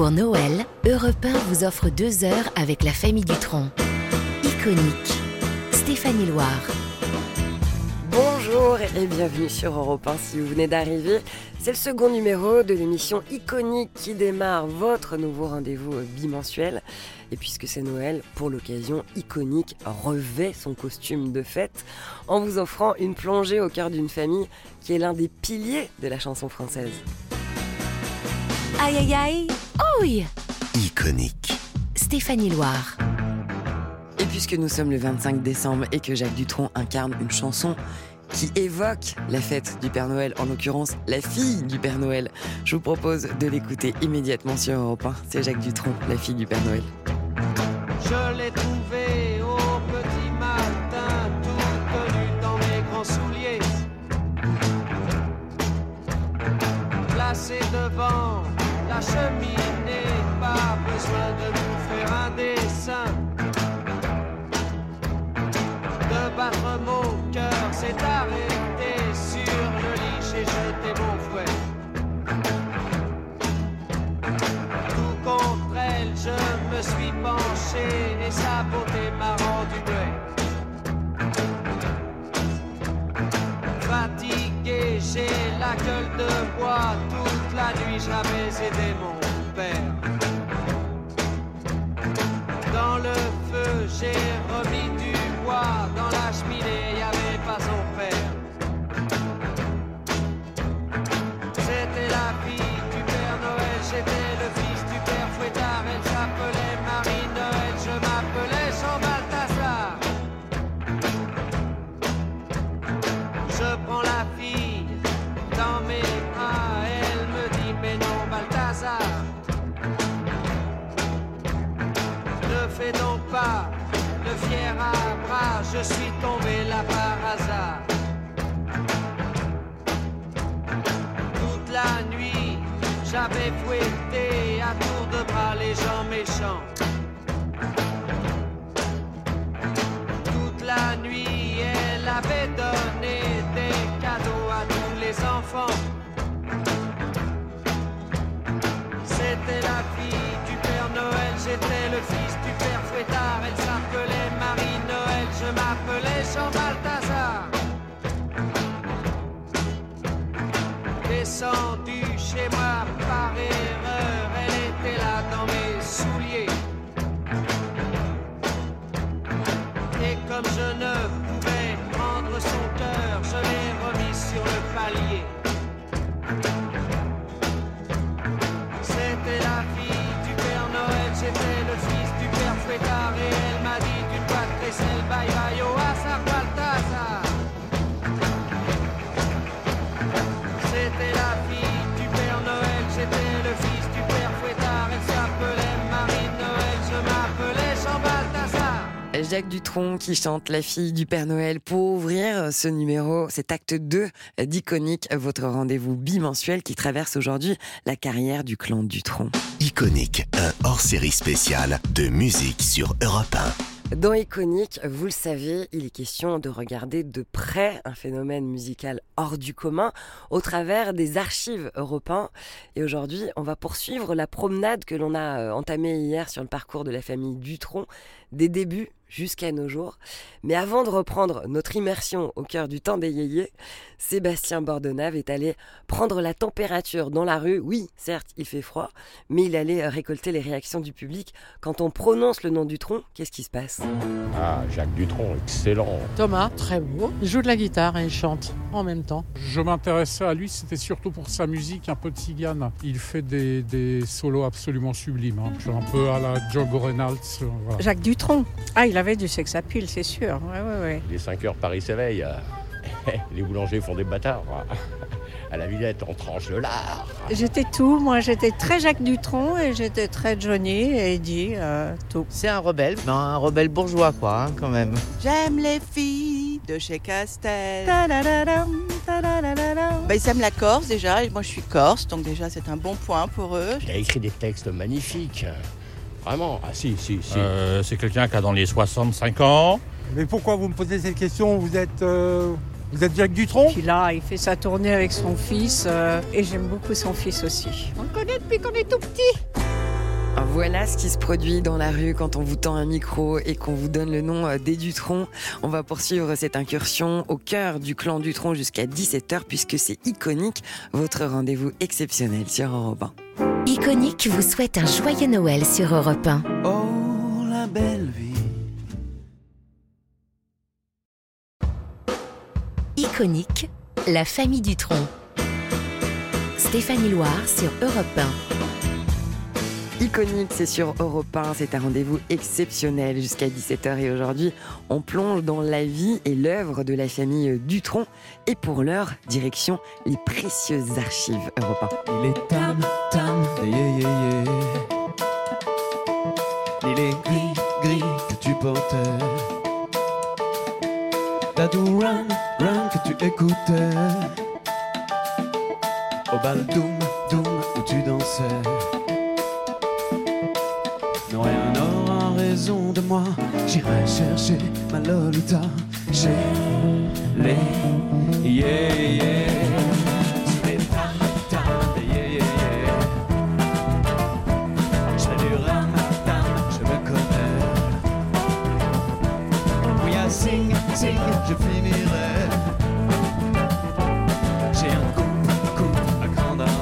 Pour Noël, Europe 1 vous offre 2 heures avec la famille Dutronc. Iconique, Stéphanie Loire. Bonjour et bienvenue sur Europe 1 si vous venez d'arriver. C'est le second numéro de l'émission Iconique qui démarre, votre nouveau rendez-vous bimensuel. Et puisque c'est Noël, pour l'occasion, Iconique revêt son costume de fête en vous offrant une plongée au cœur d'une famille qui est l'un des piliers de la chanson française. Aïe aïe aïe, oui. Iconique, Stéphanie Loire. Et puisque nous sommes le 25 décembre et que Jacques Dutronc incarne une chanson qui évoque la fête du Père Noël, en l'occurrence la fille du Père Noël, je vous propose de l'écouter immédiatement sur Europe 1. C'est Jacques Dutronc, la fille du Père Noël. Je l'ai trouvée au petit matin, toute nue dans mes grands souliers, placée devant la cheminée, pas besoin de vous faire un dessin, de battre mon cœur s'est arrêté sur le lit, j'ai jeté mon fouet. Tout contre elle, je me suis penché et sa beauté m'a rendu muet. Fatigué, j'ai la gueule de bois, toute la nuit j'avais aidé mon père. Dans le feu, j'ai remis du bois, dans la cheminée, il n'y avait pas son père. C'était la fille du Père Noël, j'étais le fils du Père Fouettard, elle s'appelait Marie Noël, je m'appelais Jean Balthazar. Je prends la fille dans mes mains, elle me dit mais non Balthazar, fais donc pas le fier à bras, je suis tombé là par hasard. Toute la nuit, j'avais fouetté à tour de bras les gens méchants. Toute la nuit, elle avait donné des cadeaux à tous les enfants. C'était la fille du Père Noël, j'étais le fils du Père Fouettard, elle s'appelait Marie Noël, je m'appelais Jean Balthazar. Descendu chez moi par erreur, elle était là dans mes souliers. Et comme je ne pouvais prendre son cœur, je l'ai remis sur le palier. C'était la fille du Père Noël, j'étais le fils du Père Fouettard, et elle m'a dit d'une voix de crécelle, bye bye au hasard Balthazar. C'était la fille du Père Noël, j'étais le fils du Père Fouettard, elle s'appelait Marie Noël, je m'appelais Jean Balthazar. Jacques Dutronc qui chante La fille du Père Noël pour ouvrir ce numéro, cet acte 2 d'Iconique, votre rendez-vous bimensuel qui traverse aujourd'hui la carrière du clan Dutronc. Iconique, un hors-série spécial de musique sur Europe 1. Dans Iconique, vous le savez, il est question de regarder de près un phénomène musical hors du commun au travers des archives européennes. Et aujourd'hui, on va poursuivre la promenade que l'on a entamée hier sur le parcours de la famille Dutronc, des débuts jusqu'à nos jours. Mais avant de reprendre notre immersion au cœur du temps des yéyés, Sébastien Bordenave est allé prendre la température dans la rue. Oui, certes, il fait froid, mais il allait récolter les réactions du public. Quand on prononce le nom Dutronc, qu'est-ce qui se passe ? Ah, Jacques Dutronc, excellent. Thomas, très beau. Il joue de la guitare et il chante en même temps. Je m'intéressais à lui, c'était surtout pour sa musique un peu tzigane. Il fait des solos absolument sublimes, hein. Un peu à la Django Reinhardt. Voilà. Jacques Dutronc. Ah, il avait du sex appeal, c'est sûr. Ouais. Les 5 heures, Paris s'éveille. Les boulangers font des bâtards. À la Villette, on tranche le lard. J'étais tout. Moi, j'étais très Jacques Dutronc et j'étais très Johnny et Eddie, tout. C'est un rebelle, mais un rebelle bourgeois, quoi, hein, quand même. J'aime les filles de chez Castel. Ils aiment la Corse, déjà. Et moi, je suis corse, donc déjà, c'est un bon point pour eux. Il a écrit des textes magnifiques. Vraiment ? Ah si. C'est quelqu'un qui a dans les 65 ans. Mais pourquoi vous me posez cette question ? Vous êtes Jacques Dutronc ? Il fait sa tournée avec son fils et j'aime beaucoup son fils aussi. On le connaît depuis qu'on est tout petit. Voilà ce qui se produit dans la rue quand on vous tend un micro et qu'on vous donne le nom des Dutronc. On va poursuivre cette incursion au cœur du clan Dutronc jusqu'à 17h puisque c'est Iconique, votre rendez-vous exceptionnel sur Europe 1. Iconique vous souhaite un joyeux Noël sur Europe 1. Oh la belle vie. Iconique, la famille Dutronc. Stéphanie Loire sur Europe 1. Iconique, c'est sur Europe 1, c'est un rendez-vous exceptionnel jusqu'à 17h et aujourd'hui, on plonge dans la vie et l'œuvre de la famille Dutronc et pour l'heure, direction les précieuses archives Europe 1. Il est tam tam, yeah, yeah, yeah. Il est gris gris que tu portais, dadou run run que tu écoutais, au bal doum doum où tu dansais. Non, rien n'aura raison de moi. J'irai chercher ma Lolita chez les yeah yeah. C'est tam tam yeah yeah yeah. Je fais du ram tam, je me connais. Oui, à sing sing, je finirai. J'ai un coup à grand arrêt.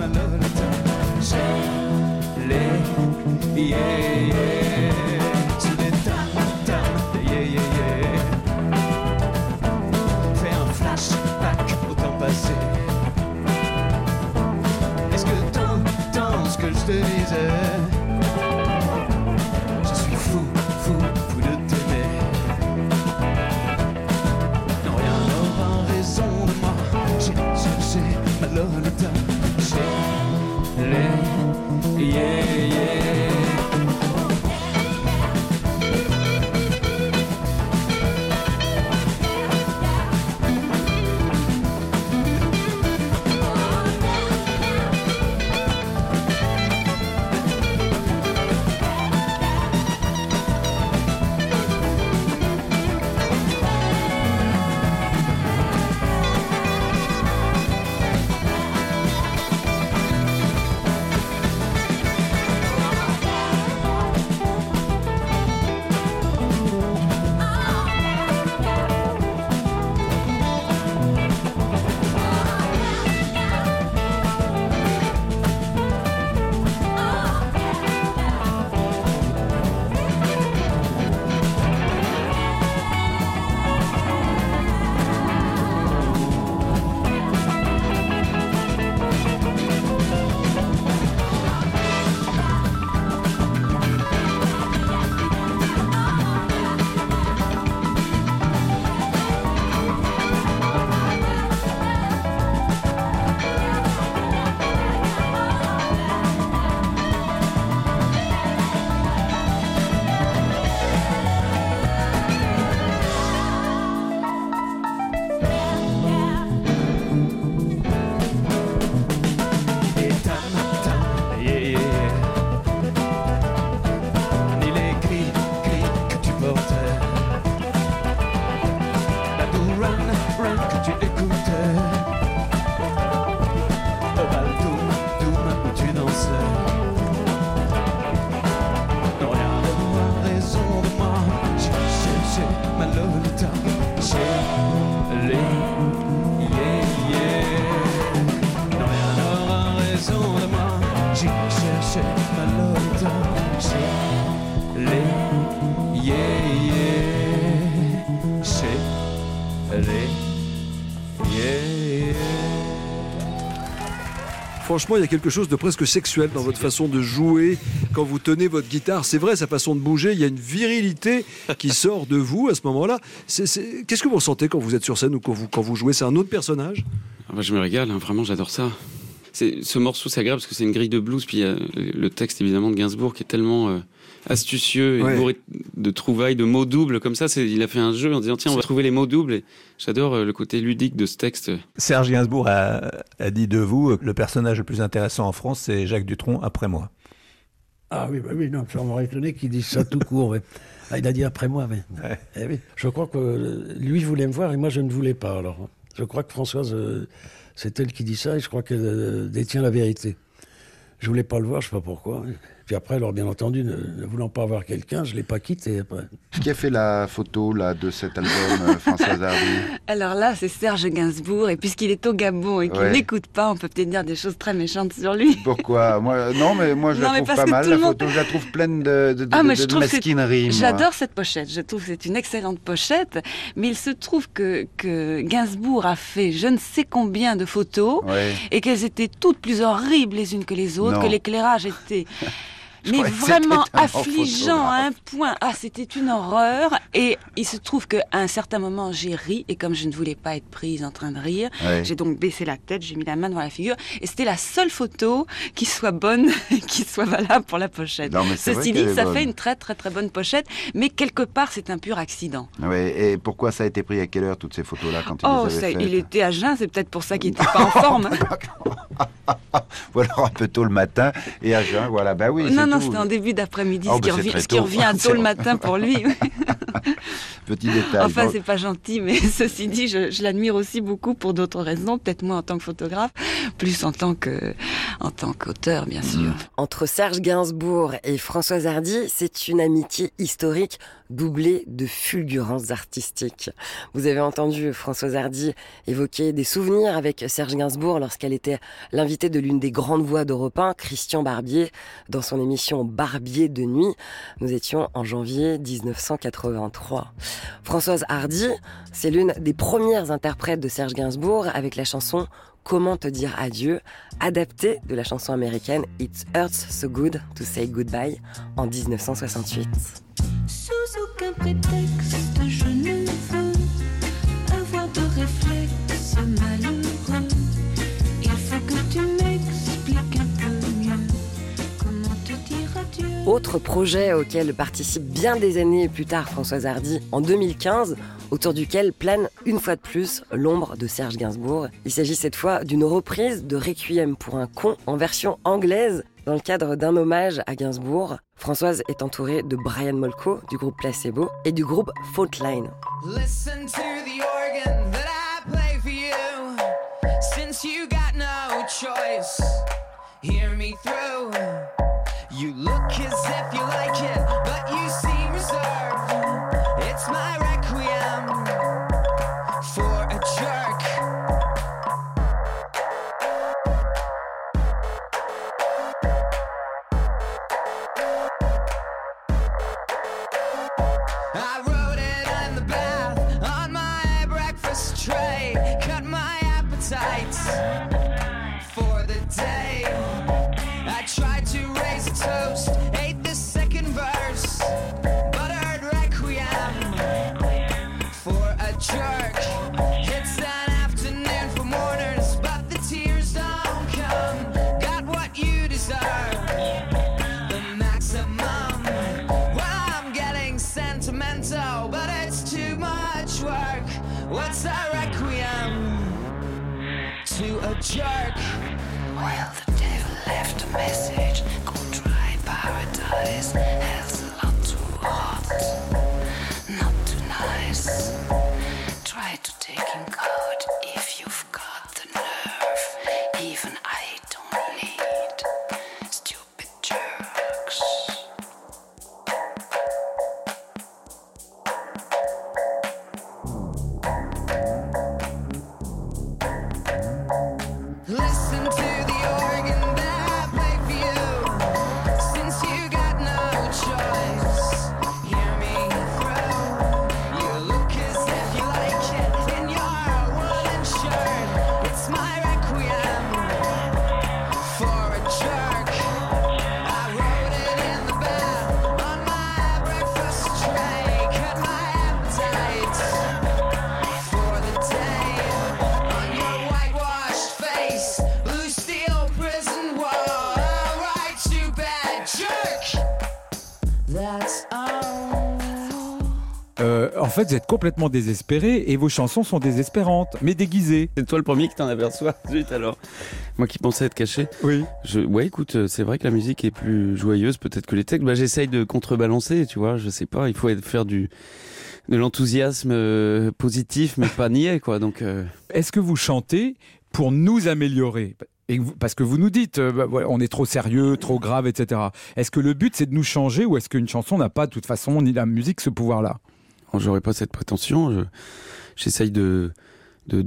Ma Lolita, j'ai les yeah yeah. Tu les tam tam yeah yeah yeah. Fais un flashback au temps passé. Est-ce que t'entends ce que je te disais? Je suis fou, fou, fou de t'aimer. Non, rien n'aura raison de moi. J'ai ma Lolita. Yeah, yeah. Franchement, il y a quelque chose de presque sexuel dans votre façon de jouer quand vous tenez votre guitare. C'est vrai, sa façon de bouger, il y a une virilité qui sort de vous à ce moment-là. Qu'est-ce que vous ressentez quand vous êtes sur scène ou quand vous jouez ? C'est un autre personnage ? Ah bah je me régale, hein, vraiment, j'adore ça. Ce morceau, c'est agréable parce que c'est une grille de blues. Puis il y a le texte, évidemment, de Gainsbourg qui est tellement astucieux et bourré de trouvailles, de mots doubles. Comme ça, il a fait un jeu en disant tiens, on va trouver les mots doubles. Et j'adore le côté ludique de ce texte. Serge Gainsbourg a dit de vous, le personnage le plus intéressant en France, c'est Jacques Dutronc après moi. Ah oui, bah oui, non, ça m'aurait étonné qu'il dise ça tout court. Ouais. Ah, il a dit après moi, mais. Ouais. Eh oui. Je crois que lui voulait me voir et moi je ne voulais pas. Alors Je crois que Françoise, c'est elle qui dit ça, et je crois qu'elle détient la vérité. Je voulais pas le voir, je sais pas pourquoi. Puis après, alors bien entendu, ne voulant pas avoir quelqu'un, je l'ai pas quitté après. Qui a fait la photo là, de cet album, Françoise Hardy? Alors là, c'est Serge Gainsbourg, et puisqu'il est au Gabon et qu'il n'écoute pas, on peut peut-être dire des choses très méchantes sur lui. Pourquoi? Moi, je la trouve pas mal, la photo, je la trouve pleine de mesquinerie. J'adore cette pochette, je trouve que c'est une excellente pochette, mais il se trouve que Gainsbourg a fait je ne sais combien de photos, et qu'elles étaient toutes plus horribles les unes que les autres, que l'éclairage était... Mais vraiment affligeant à un point. Ah, c'était une horreur. Et il se trouve qu'à un certain moment, j'ai ri. Et comme je ne voulais pas être prise en train de rire, j'ai donc baissé la tête, j'ai mis la main devant la figure. Et c'était la seule photo qui soit bonne, qui soit valable pour la pochette. Non, ceci dit, ça fait une très très très bonne pochette. Mais quelque part, c'est un pur accident. Oui, et pourquoi ça a été pris à quelle heure, toutes ces photos-là, quand il les avait faites? Il était à jeun, c'est peut-être pour ça qu'il n'était pas en forme. Ou alors un peu tôt le matin et à jeun, voilà. Ben oui, non, c'était en début d'après-midi, ce qui revient à tôt le matin pour lui. Petit détail. Enfin, c'est pas gentil, mais ceci dit, je l'admire aussi beaucoup pour d'autres raisons, peut-être moins en tant que photographe, plus en tant qu'auteur, bien sûr. Entre Serge Gainsbourg et Françoise Hardy, c'est une amitié historique doublée de fulgurances artistiques. Vous avez entendu Françoise Hardy évoquer des souvenirs avec Serge Gainsbourg lorsqu'elle était l'invitée de l'une des grandes voix d'Europe 1, Christian Barbier, dans son émission Barbier de nuit. Nous étions en janvier 1983. Françoise Hardy, c'est l'une des premières interprètes de Serge Gainsbourg avec la chanson « Comment te dire adieu », adaptée de la chanson américaine « It hurts so good to say goodbye » en 1968. Sous aucun prétexte, je ne veux avoir de réflexe malheureux. Il faut que tu m'expliques un peu mieux comment te dire adieu. Autre projet auquel participe bien des années plus tard Françoise Hardy, en 2015, autour duquel plane une fois de plus l'ombre de Serge Gainsbourg. Il s'agit cette fois d'une reprise de Requiem pour un con en version anglaise dans le cadre d'un hommage à Gainsbourg. Françoise est entourée de Brian Molko du groupe Placebo et du groupe Faultline. Listen to the organ that I play for you. Since you got no choice, hear me through. You look as if you like it, but you seem reserved. It's my requiem for a jerk. I wrote it in the bath on my breakfast tray. Cut my appetite for the day. I tried to raise a toast, ate the second verse, buttered requiem for a jerk. It's an afternoon for mourners, but the tears don't come. Got what you deserve, the maximum. Well, I'm getting sentimental, but it's too much work. What's a requiem to a jerk? Well, the devil left a message. Go try paradise. Hell's a lot too hot, not too nice. Try to take him out if you've got the nerve. Even I don't need stupid jerks. Listen to the organ that I play for you. Since you got no choice, hear me through. You look as if you like it in your world. en fait, vous êtes complètement désespéré et vos chansons sont désespérantes, mais déguisées. C'est toi le premier qui t'en aperçoit. Zut alors. Moi qui pensais être caché. Oui. Ouais, écoute, c'est vrai que la musique est plus joyeuse peut-être que les textes. Bah, j'essaye de contrebalancer, tu vois, je sais pas. Il faut faire de l'enthousiasme positif, mais pas niais, quoi. Donc, Est-ce que vous chantez pour nous améliorer ? Et parce que vous nous dites, on est trop sérieux, trop grave, etc. Est-ce que le but, c'est de nous changer ou est-ce qu'une chanson n'a pas, de toute façon, ni la musique, ce pouvoir-là ? J'aurais pas cette prétention. J'essaye de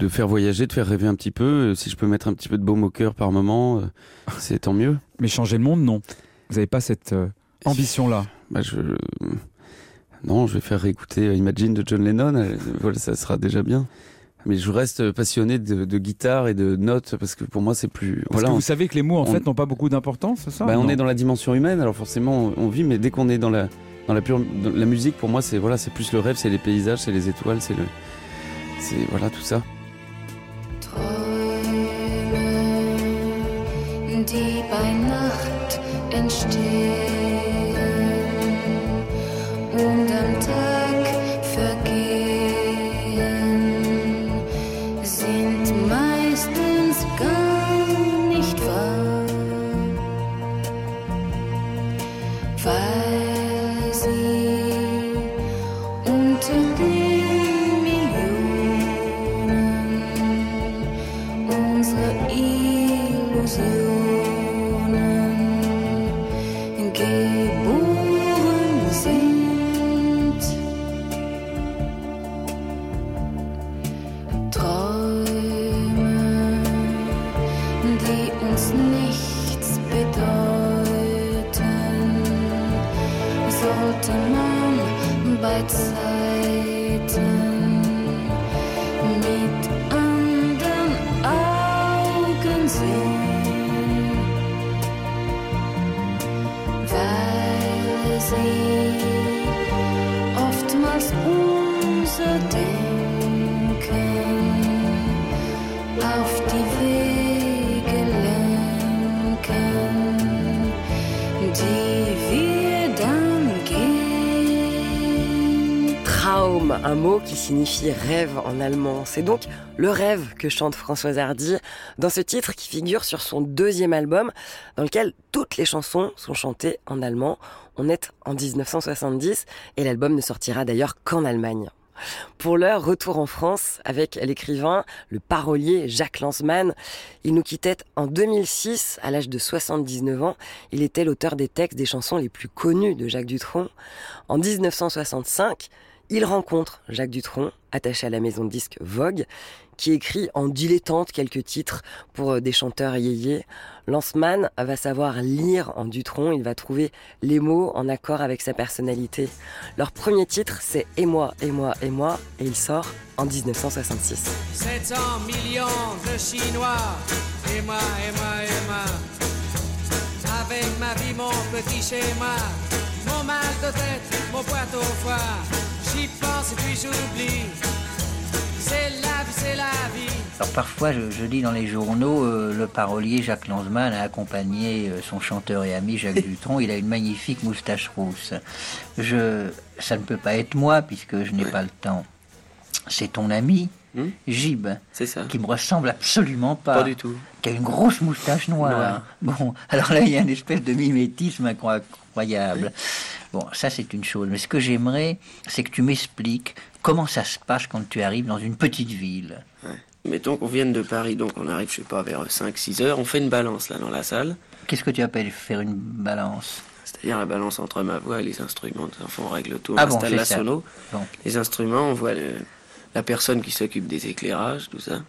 faire voyager, de faire rêver un petit peu. Si je peux mettre un petit peu de baume au cœur par moment, c'est tant mieux. Mais changer le monde, non. Vous n'avez pas cette ambition-là ? Non, je vais faire réécouter Imagine de John Lennon. Voilà, ça sera déjà bien. Mais je reste passionné de guitare et de notes parce que pour moi c'est plus... Parce que vous savez que les mots en fait n'ont pas beaucoup d'importance, c'est ça ? On est dans la dimension humaine, alors forcément on vit, mais dès qu'on est dans la musique, pour moi c'est plus le rêve, c'est les paysages, c'est les étoiles, c'est tout ça. Träume, die bei Nacht entstehen und am Tag vergehen. Un mot qui signifie rêve en allemand. C'est donc le rêve que chante Françoise Hardy dans ce titre qui figure sur son deuxième album dans lequel toutes les chansons sont chantées en allemand. On est en 1970 et l'album ne sortira d'ailleurs qu'en Allemagne. Pour l'heure, retour en France avec l'écrivain, le parolier Jacques Lanzmann. Il nous quittait en 2006 à l'âge de 79 ans. Il était l'auteur des textes des chansons les plus connues de Jacques Dutronc. En 1965, il rencontre Jacques Dutronc, attaché à la maison de disques Vogue, qui écrit en dilettante quelques titres pour des chanteurs yéyés. Lanzmann va savoir lire en Dutronc, il va trouver les mots en accord avec sa personnalité. Leur premier titre, c'est « Et moi, et moi, et moi » et il sort en 1966. 700 millions de Chinois, et moi, et moi, et moi. Avec ma vie, mon petit schéma, mon mal de tête, mon poids au foie. J'y pense et puis j'oublie. C'est la vie, c'est la vie. Alors parfois, je lis dans les journaux, le parolier Jacques Lanzmann a accompagné son chanteur et ami Jacques Dutronc. Il a une magnifique moustache rousse. Ça ne peut pas être moi puisque je n'ai pas le temps. C'est ton ami, Gib, qui me ressemble absolument pas. Pas du tout. Qui a une grosse moustache noire. Bon, alors là, il y a une espèce de mimétisme incroyable. Bon, ça c'est une chose, mais ce que j'aimerais, c'est que tu m'expliques comment ça se passe quand tu arrives dans une petite ville. Ouais. Mettons qu'on vienne de Paris, donc on arrive, je sais pas, vers 5-6 heures, on fait une balance là dans la salle. Qu'est-ce que tu appelles faire une balance ? C'est-à-dire la balance entre ma voix et les instruments. Enfin, on règle tout, on installe la sono. Bon. Les instruments, on voit la personne qui s'occupe des éclairages, tout ça.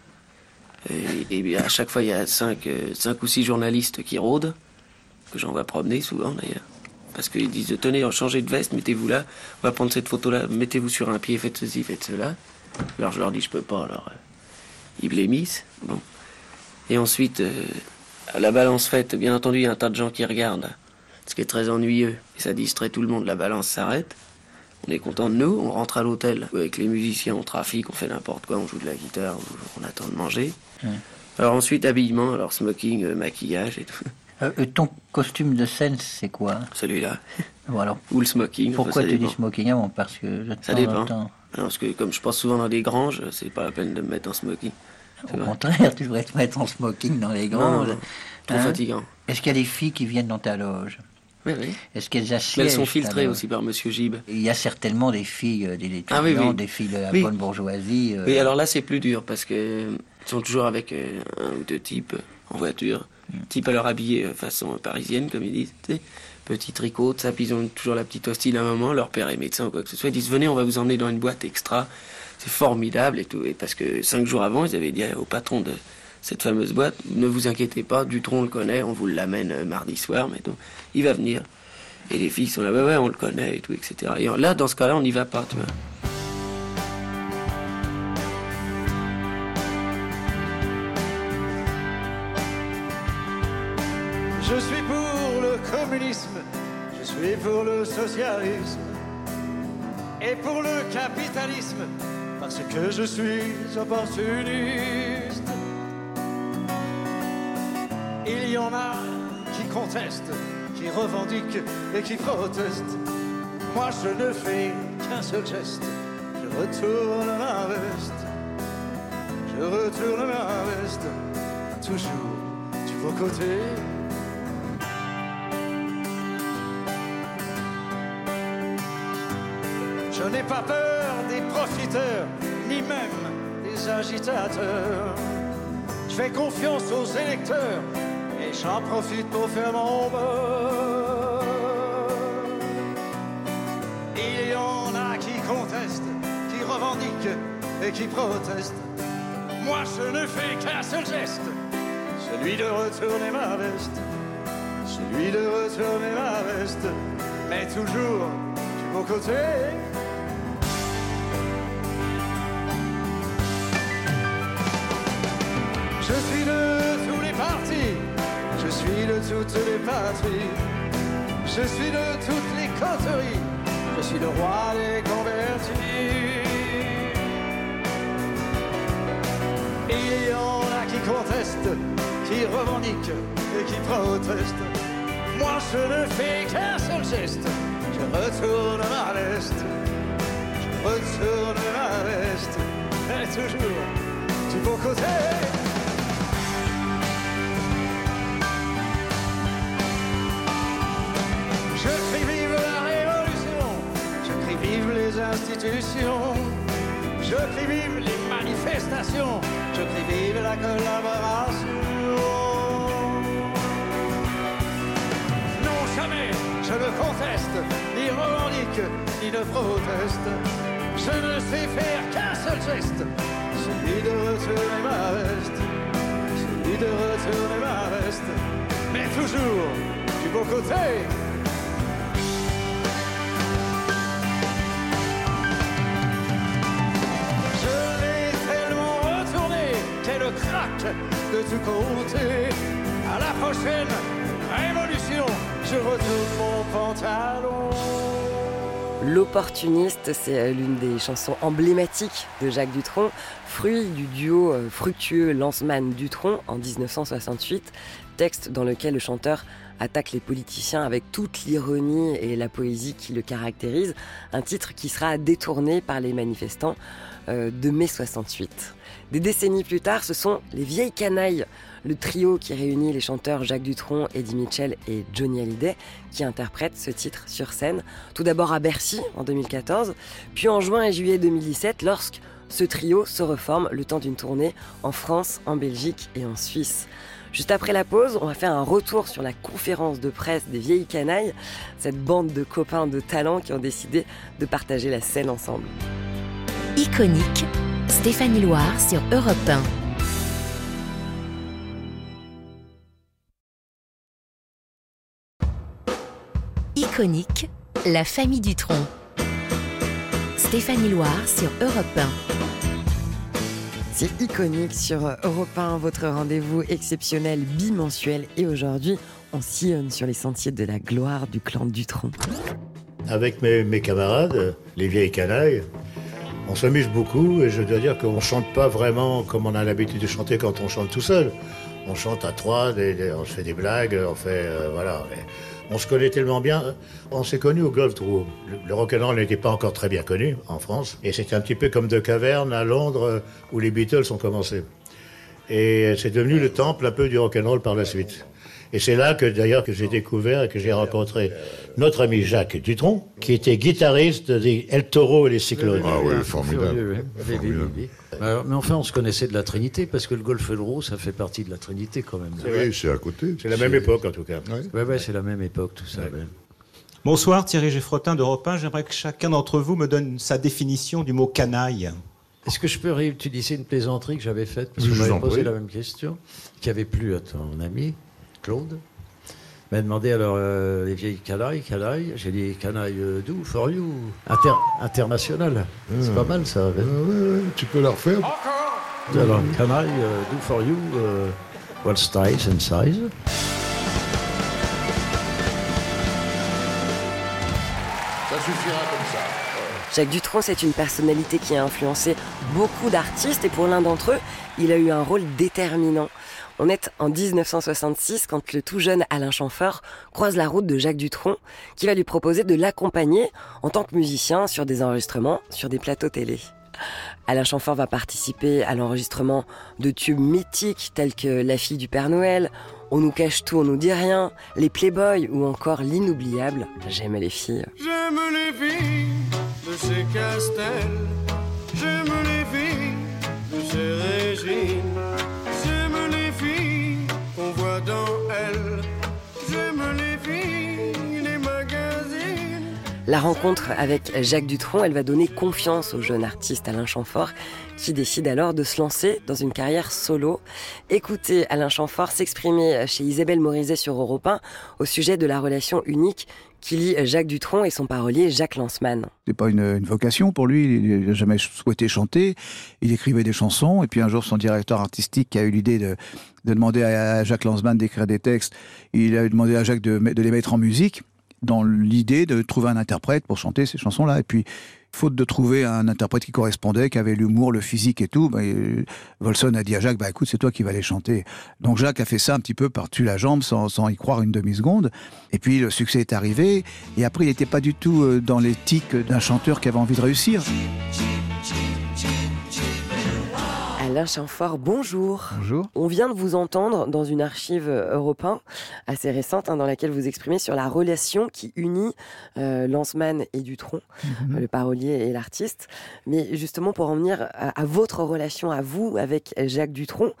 Et à chaque fois, il y a 5 ou 6 journalistes qui rôdent, que j'en vois promener souvent d'ailleurs. Parce qu'ils disent, tenez, changez de veste, mettez-vous là, on va prendre cette photo-là, mettez-vous sur un pied, faites ceci, faites cela. Alors je leur dis, je peux pas, alors ils blémissent. Bon. Et ensuite, à la balance faite, bien entendu, il y a un tas de gens qui regardent, ce qui est très ennuyeux, et ça distrait tout le monde, la balance s'arrête. On est content de nous, on rentre à l'hôtel, avec les musiciens, on trafique, on fait n'importe quoi, on joue de la guitare, on attend de manger. Alors ensuite, habillement, alors smoking, maquillage et tout. Ton costume de scène, c'est quoi? Celui-là. Bon, alors, ou le smoking. Pourquoi tu dis smoking avant? Parce que de temps en temps... Non, parce que comme je passe souvent dans des granges, c'est pas la peine de me mettre en smoking. Au contraire, tu devrais te mettre en smoking dans les granges. Non, trop fatigant. Est-ce qu'il y a des filles qui viennent dans ta loge? Oui, oui. Est-ce qu'elles assiègent? Elles sont filtrées aussi par Monsieur Gib. Il y a certainement des filles, des étudiants, oui, oui. Des filles de la bonne bourgeoisie. Oui, alors là c'est plus dur parce que ils sont toujours avec un ou deux types en voiture. Type alors habillés façon parisienne comme ils disent. T'sais. Petit tricot, ça, puis ils ont toujours la petite hostile à un moment, leur père est médecin ou quoi que ce soit, ils disent venez on va vous emmener dans une boîte extra, c'est formidable et tout, et parce que 5 jours avant ils avaient dit au patron de cette fameuse boîte, ne vous inquiétez pas, Dutronc on le connaît, on vous l'amène mardi soir, mais donc il va venir, et les filles sont là, bah ouais on le connaît et tout, etc. Et là dans ce cas-là on n'y va pas, tu vois. Je suis pour le communisme, je suis pour le socialisme et pour le capitalisme, parce que je suis opportuniste. Il y en a qui contestent, qui revendiquent et qui protestent. Moi je ne fais qu'un seul geste, je retourne ma veste, je retourne ma veste, toujours du beau côté. Je n'ai pas peur des profiteurs, ni même des agitateurs. Je fais confiance aux électeurs, et j'en profite pour faire mon beurre. Il y en a qui contestent, qui revendiquent et qui protestent. Moi je ne fais qu'un seul geste, celui de retourner ma veste, celui de retourner ma veste, mais toujours du bon côté. Je suis de tous les partis, je suis de toutes les patries, je suis de toutes les coteries, je suis le roi des convertis. Il y en a qui contestent, qui revendiquent et qui protestent. Moi je ne fais qu'un seul geste, je retourne ma veste, je retourne ma veste, mais toujours du bon côté. Institutions. Je crie vive les manifestations, je crie vive la collaboration. Non, jamais je ne conteste, ni revendique, ni ne proteste. Je ne sais faire qu'un seul geste, celui de retourner ma veste, celui de retourner ma veste, mais toujours du bon côté. De tous côtés, à la prochaine révolution, je retourne mon pantalon. L'opportuniste, c'est l'une des chansons emblématiques de Jacques Dutronc, fruit du duo fructueux Lanzmann-Dutronc en 1968, texte dans lequel le chanteur attaque les politiciens avec toute l'ironie et la poésie qui le caractérise, un titre qui sera détourné par les manifestants de mai 68. Des décennies plus tard, ce sont les Vieilles Canailles, le trio qui réunit les chanteurs Jacques Dutronc, Eddie Mitchell et Johnny Hallyday, qui interprètent ce titre sur scène, tout d'abord à Bercy en 2014, puis en juin et juillet 2017, lorsque ce trio se reforme le temps d'une tournée en France, en Belgique et en Suisse. Juste après la pause, on va faire un retour sur la conférence de presse des Vieilles Canailles, cette bande de copains de talent qui ont décidé de partager la scène ensemble. Iconique, Stéphanie Loire sur Europe 1. Iconique, la famille Dutronc. Stéphanie Loire sur Europe 1. C'est Iconique sur Europe 1, votre rendez-vous exceptionnel bimensuel. Et aujourd'hui, on sillonne sur les sentiers de la gloire du clan Dutronc. Avec mes camarades, les Vieilles Canailles, on s'amuse beaucoup. Et je dois dire qu'on ne chante pas vraiment comme on a l'habitude de chanter quand on chante tout seul. On chante à trois, on se fait des blagues, on fait... voilà. On se connaît tellement bien. On s'est connus au Golf Room. Le rock'n'roll n'était pas encore très bien connu en France. Et c'était un petit peu comme De Caverne à Londres où les Beatles ont commencé. Et c'est devenu le temple un peu du rock'n'roll par la suite. Et c'est là que d'ailleurs que j'ai découvert et que j'ai rencontré notre ami Jacques Dutronc, qui était guitariste des El Toro et les Cyclones. Ah oui, formidable. Formidable. Mais enfin, on se connaissait de la Trinité, parce que le Golfe Room, ça fait partie de la Trinité quand même. Oui, c'est à côté. C'est la même époque en tout cas. Oui, ouais, c'est la même époque tout ça. Ouais. Bonsoir, Thierry Geffrotin d'Europe 1. J'aimerais que chacun d'entre vous me donne sa définition du mot canaille. Est-ce que je peux réutiliser une plaisanterie que j'avais faite, parce qu'on m'avait posé la même question, qui avait plu à ton ami Claude, m'a demandé alors les vieilles canailles, j'ai dit canailles d'où, for you, international, c'est pas mal ça. Ouais, tu peux la refaire. Alors canailles do for you, what size and size. Ça suffira comme ça. Jacques Dutronc, c'est une personnalité qui a influencé beaucoup d'artistes et pour l'un d'entre eux, il a eu un rôle déterminant. On est en 1966 quand le tout jeune Alain Chamfort croise la route de Jacques Dutronc qui va lui proposer de l'accompagner en tant que musicien sur des enregistrements, sur des plateaux télé. Alain Chamfort va participer à l'enregistrement de tubes mythiques tels que La fille du Père Noël, On nous cache tout, on nous dit rien, Les Playboys ou encore l'inoubliable J'aime les filles. J'aime les filles de chez Castel, j'aime les filles de chez Régine. La rencontre avec Jacques Dutronc, elle va donner confiance au jeune artiste Alain Chamfort qui décide alors de se lancer dans une carrière solo. Écoutez Alain Chamfort s'exprimer chez Isabelle Morizet sur Europe 1 au sujet de la relation unique qui lie Jacques Dutronc et son parolier Jacques Lanzmann. C'était pas une vocation pour lui, il n'a jamais souhaité chanter, il écrivait des chansons et puis un jour son directeur artistique a eu l'idée de demander à Jacques Lanzmann d'écrire des textes, il a demandé à Jacques de les mettre en musique dans l'idée de trouver un interprète pour chanter ces chansons-là. Et puis, faute de trouver un interprète qui correspondait, qui avait l'humour, le physique et tout, Volson a dit à Jacques, écoute, c'est toi qui vas les chanter. Donc Jacques a fait ça un petit peu par-dessus la jambe, sans y croire une demi-seconde. Et puis le succès est arrivé. Et après, il n'était pas du tout dans l'éthique d'un chanteur qui avait envie de réussir. Alain Chamfort, bonjour. Bonjour. On vient de vous entendre dans une archive Europe 1, assez récente, dans laquelle vous exprimez sur la relation qui unit Lanzmann et Dutronc, le parolier et l'artiste. Mais justement, pour en venir à votre relation, à vous, avec Jacques Dutronc,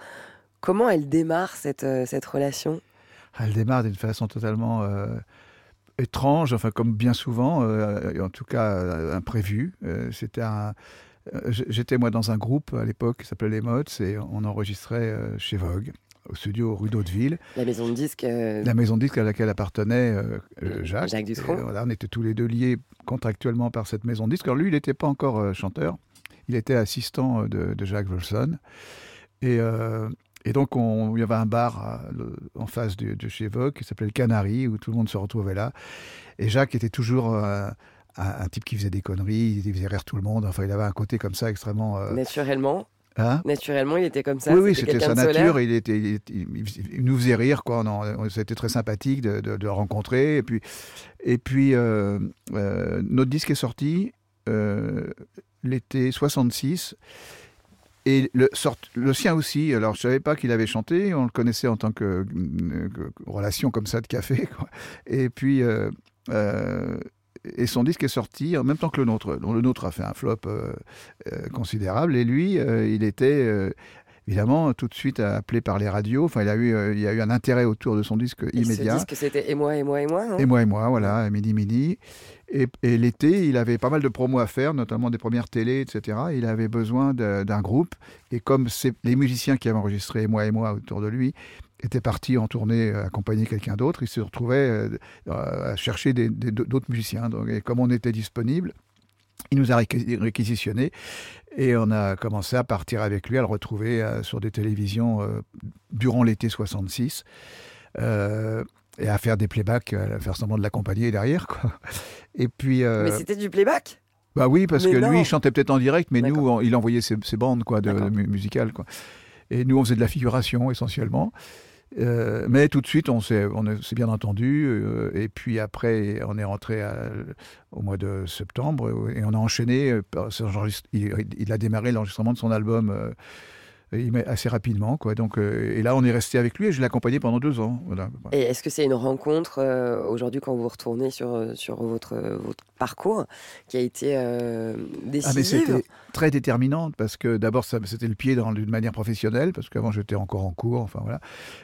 comment elle démarre cette relation ? Elle démarre d'une façon totalement étrange, comme bien souvent, en tout cas imprévue. C'était un... J'étais moi dans un groupe à l'époque qui s'appelait Les Mods et on enregistrait chez Vogue, au studio rue d'Hauteville. La maison de disques. La maison de disques à laquelle appartenait Jacques Dutronc. Voilà, on était tous les deux liés contractuellement par cette maison de disques. Alors lui, il n'était pas encore chanteur, il était assistant de Jacques Volson. Et donc, il y avait un bar en face de chez Vogue qui s'appelait le Canary, où tout le monde se retrouvait là. Et Jacques était toujours... un type qui faisait des conneries, il faisait rire tout le monde. Enfin, il avait un côté comme ça extrêmement... Naturellement. Hein? Naturellement, il était comme ça. Oui, c'était sa nature. Il nous faisait rire, quoi. C'était très sympathique de le rencontrer. Et puis, notre disque est sorti l'été 66. Et le sien aussi. Alors, je ne savais pas qu'il avait chanté. On le connaissait en tant que relation comme ça de café, quoi. Et puis... Et son disque est sorti en même temps que le nôtre. Le nôtre a fait un flop considérable. Et lui, il était évidemment tout de suite appelé par les radios. Enfin, il y a eu un intérêt autour de son disque immédiat. Le disque, c'était « Et moi, et moi, et moi ». « Et moi, et moi », voilà, midi. Et l'été, il avait pas mal de promos à faire, notamment des premières télés, etc. Il avait besoin d'un groupe. Et comme les musiciens qui avaient enregistré « Et moi » autour de lui... était parti en tournée accompagner quelqu'un d'autre, il se retrouvait à chercher d'autres musiciens. Donc, et comme on était disponible, il nous a réquisitionnés et on a commencé à partir avec lui, à le retrouver sur des télévisions durant l'été 66 et à faire des playbacks, à faire semblant de l'accompagner derrière, quoi. Et puis, mais c'était du playback ? Bah oui, parce que lui, il chantait peut-être en direct, mais nous, il envoyait ses bandes, quoi, musicales, quoi. Et nous, on faisait de la figuration essentiellement. Mais tout de suite, on s'est bien entendu. Et puis après, on est rentré au mois de septembre et on a enchaîné. Il a démarré l'enregistrement de son album assez rapidement, quoi. Donc, et là, on est resté avec lui et je l'ai accompagné pendant 2 ans. Voilà. Et est-ce que c'est une rencontre, aujourd'hui, quand vous retournez sur votre parcours, qui a été décisive ? Ah, mais c'était très déterminante, parce que d'abord, c'était le pied d'une manière professionnelle, parce qu'avant, j'étais encore en cours, enfin voilà.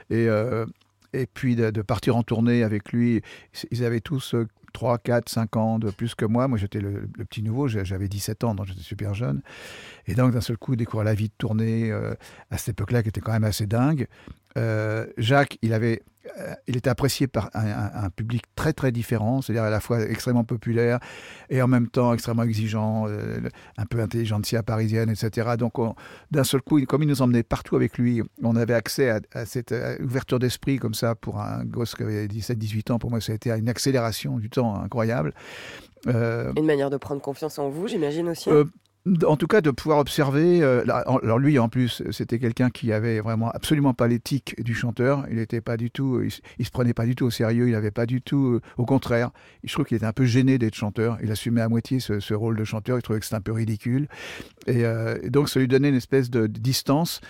Et puis, de partir en tournée avec lui, ils avaient tous 3, 4, 5 ans de plus que moi. Moi, j'étais le petit nouveau, j'avais 17 ans, donc j'étais super jeune. Et donc, d'un seul coup, découvrir la vie de tournée à cette époque-là, qui était quand même assez dingue. Jacques, il était apprécié par un public très, très différent, c'est-à-dire à la fois extrêmement populaire et en même temps extrêmement exigeant, un peu intelligentsia parisienne, etc. Donc, d'un seul coup, comme il nous emmenait partout avec lui, on avait accès à cette ouverture d'esprit comme ça. Pour un gosse qui avait 17-18 ans, pour moi, ça a été une accélération du temps incroyable. Une manière de prendre confiance en vous, j'imagine aussi. En tout cas, de pouvoir observer. Alors lui, en plus, c'était quelqu'un qui avait vraiment absolument pas l'éthique du chanteur. Il n'était pas du tout. Il se prenait pas du tout au sérieux. Il avait pas du tout. Au contraire, je trouve qu'il était un peu gêné d'être chanteur. Il assumait à moitié ce rôle de chanteur. Il trouvait que c'était un peu ridicule. Et donc, ça lui donnait une espèce de distance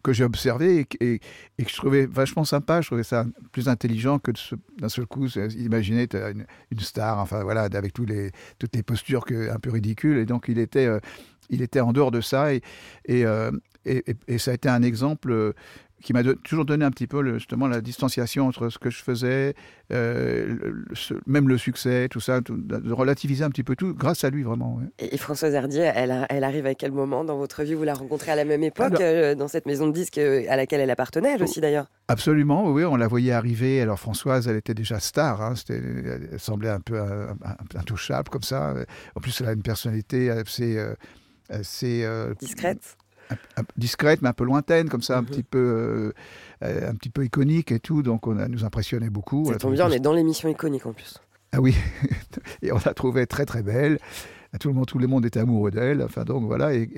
que j'ai observé et que je trouvais vachement sympa. Je trouvais ça plus intelligent que d'un seul coup imaginer une star, enfin voilà, avec toutes les postures un peu ridicules. Et donc il était en dehors de ça et ça a été un exemple qui m'a toujours donné un petit peu justement la distanciation entre ce que je faisais, même le succès, tout ça, de relativiser un petit peu tout grâce à lui vraiment. Ouais. Et Françoise Hardy, elle arrive à quel moment dans votre vie ? Vous la rencontrez à la même époque, dans cette maison de disques à laquelle elle appartenait, elle aussi d'ailleurs ? Absolument, oui, on la voyait arriver. Alors Françoise, elle était déjà star, hein, elle semblait un peu intouchable comme ça. En plus, elle a une personnalité assez discrète. Discrète mais un peu lointaine comme ça, un petit peu iconique et tout, donc on nous impressionnait beaucoup. Ça tombe bien, on est dans l'émission Iconique en plus. Ah oui, et on la trouvait très très belle, tout le monde était amoureux d'elle, enfin donc voilà, et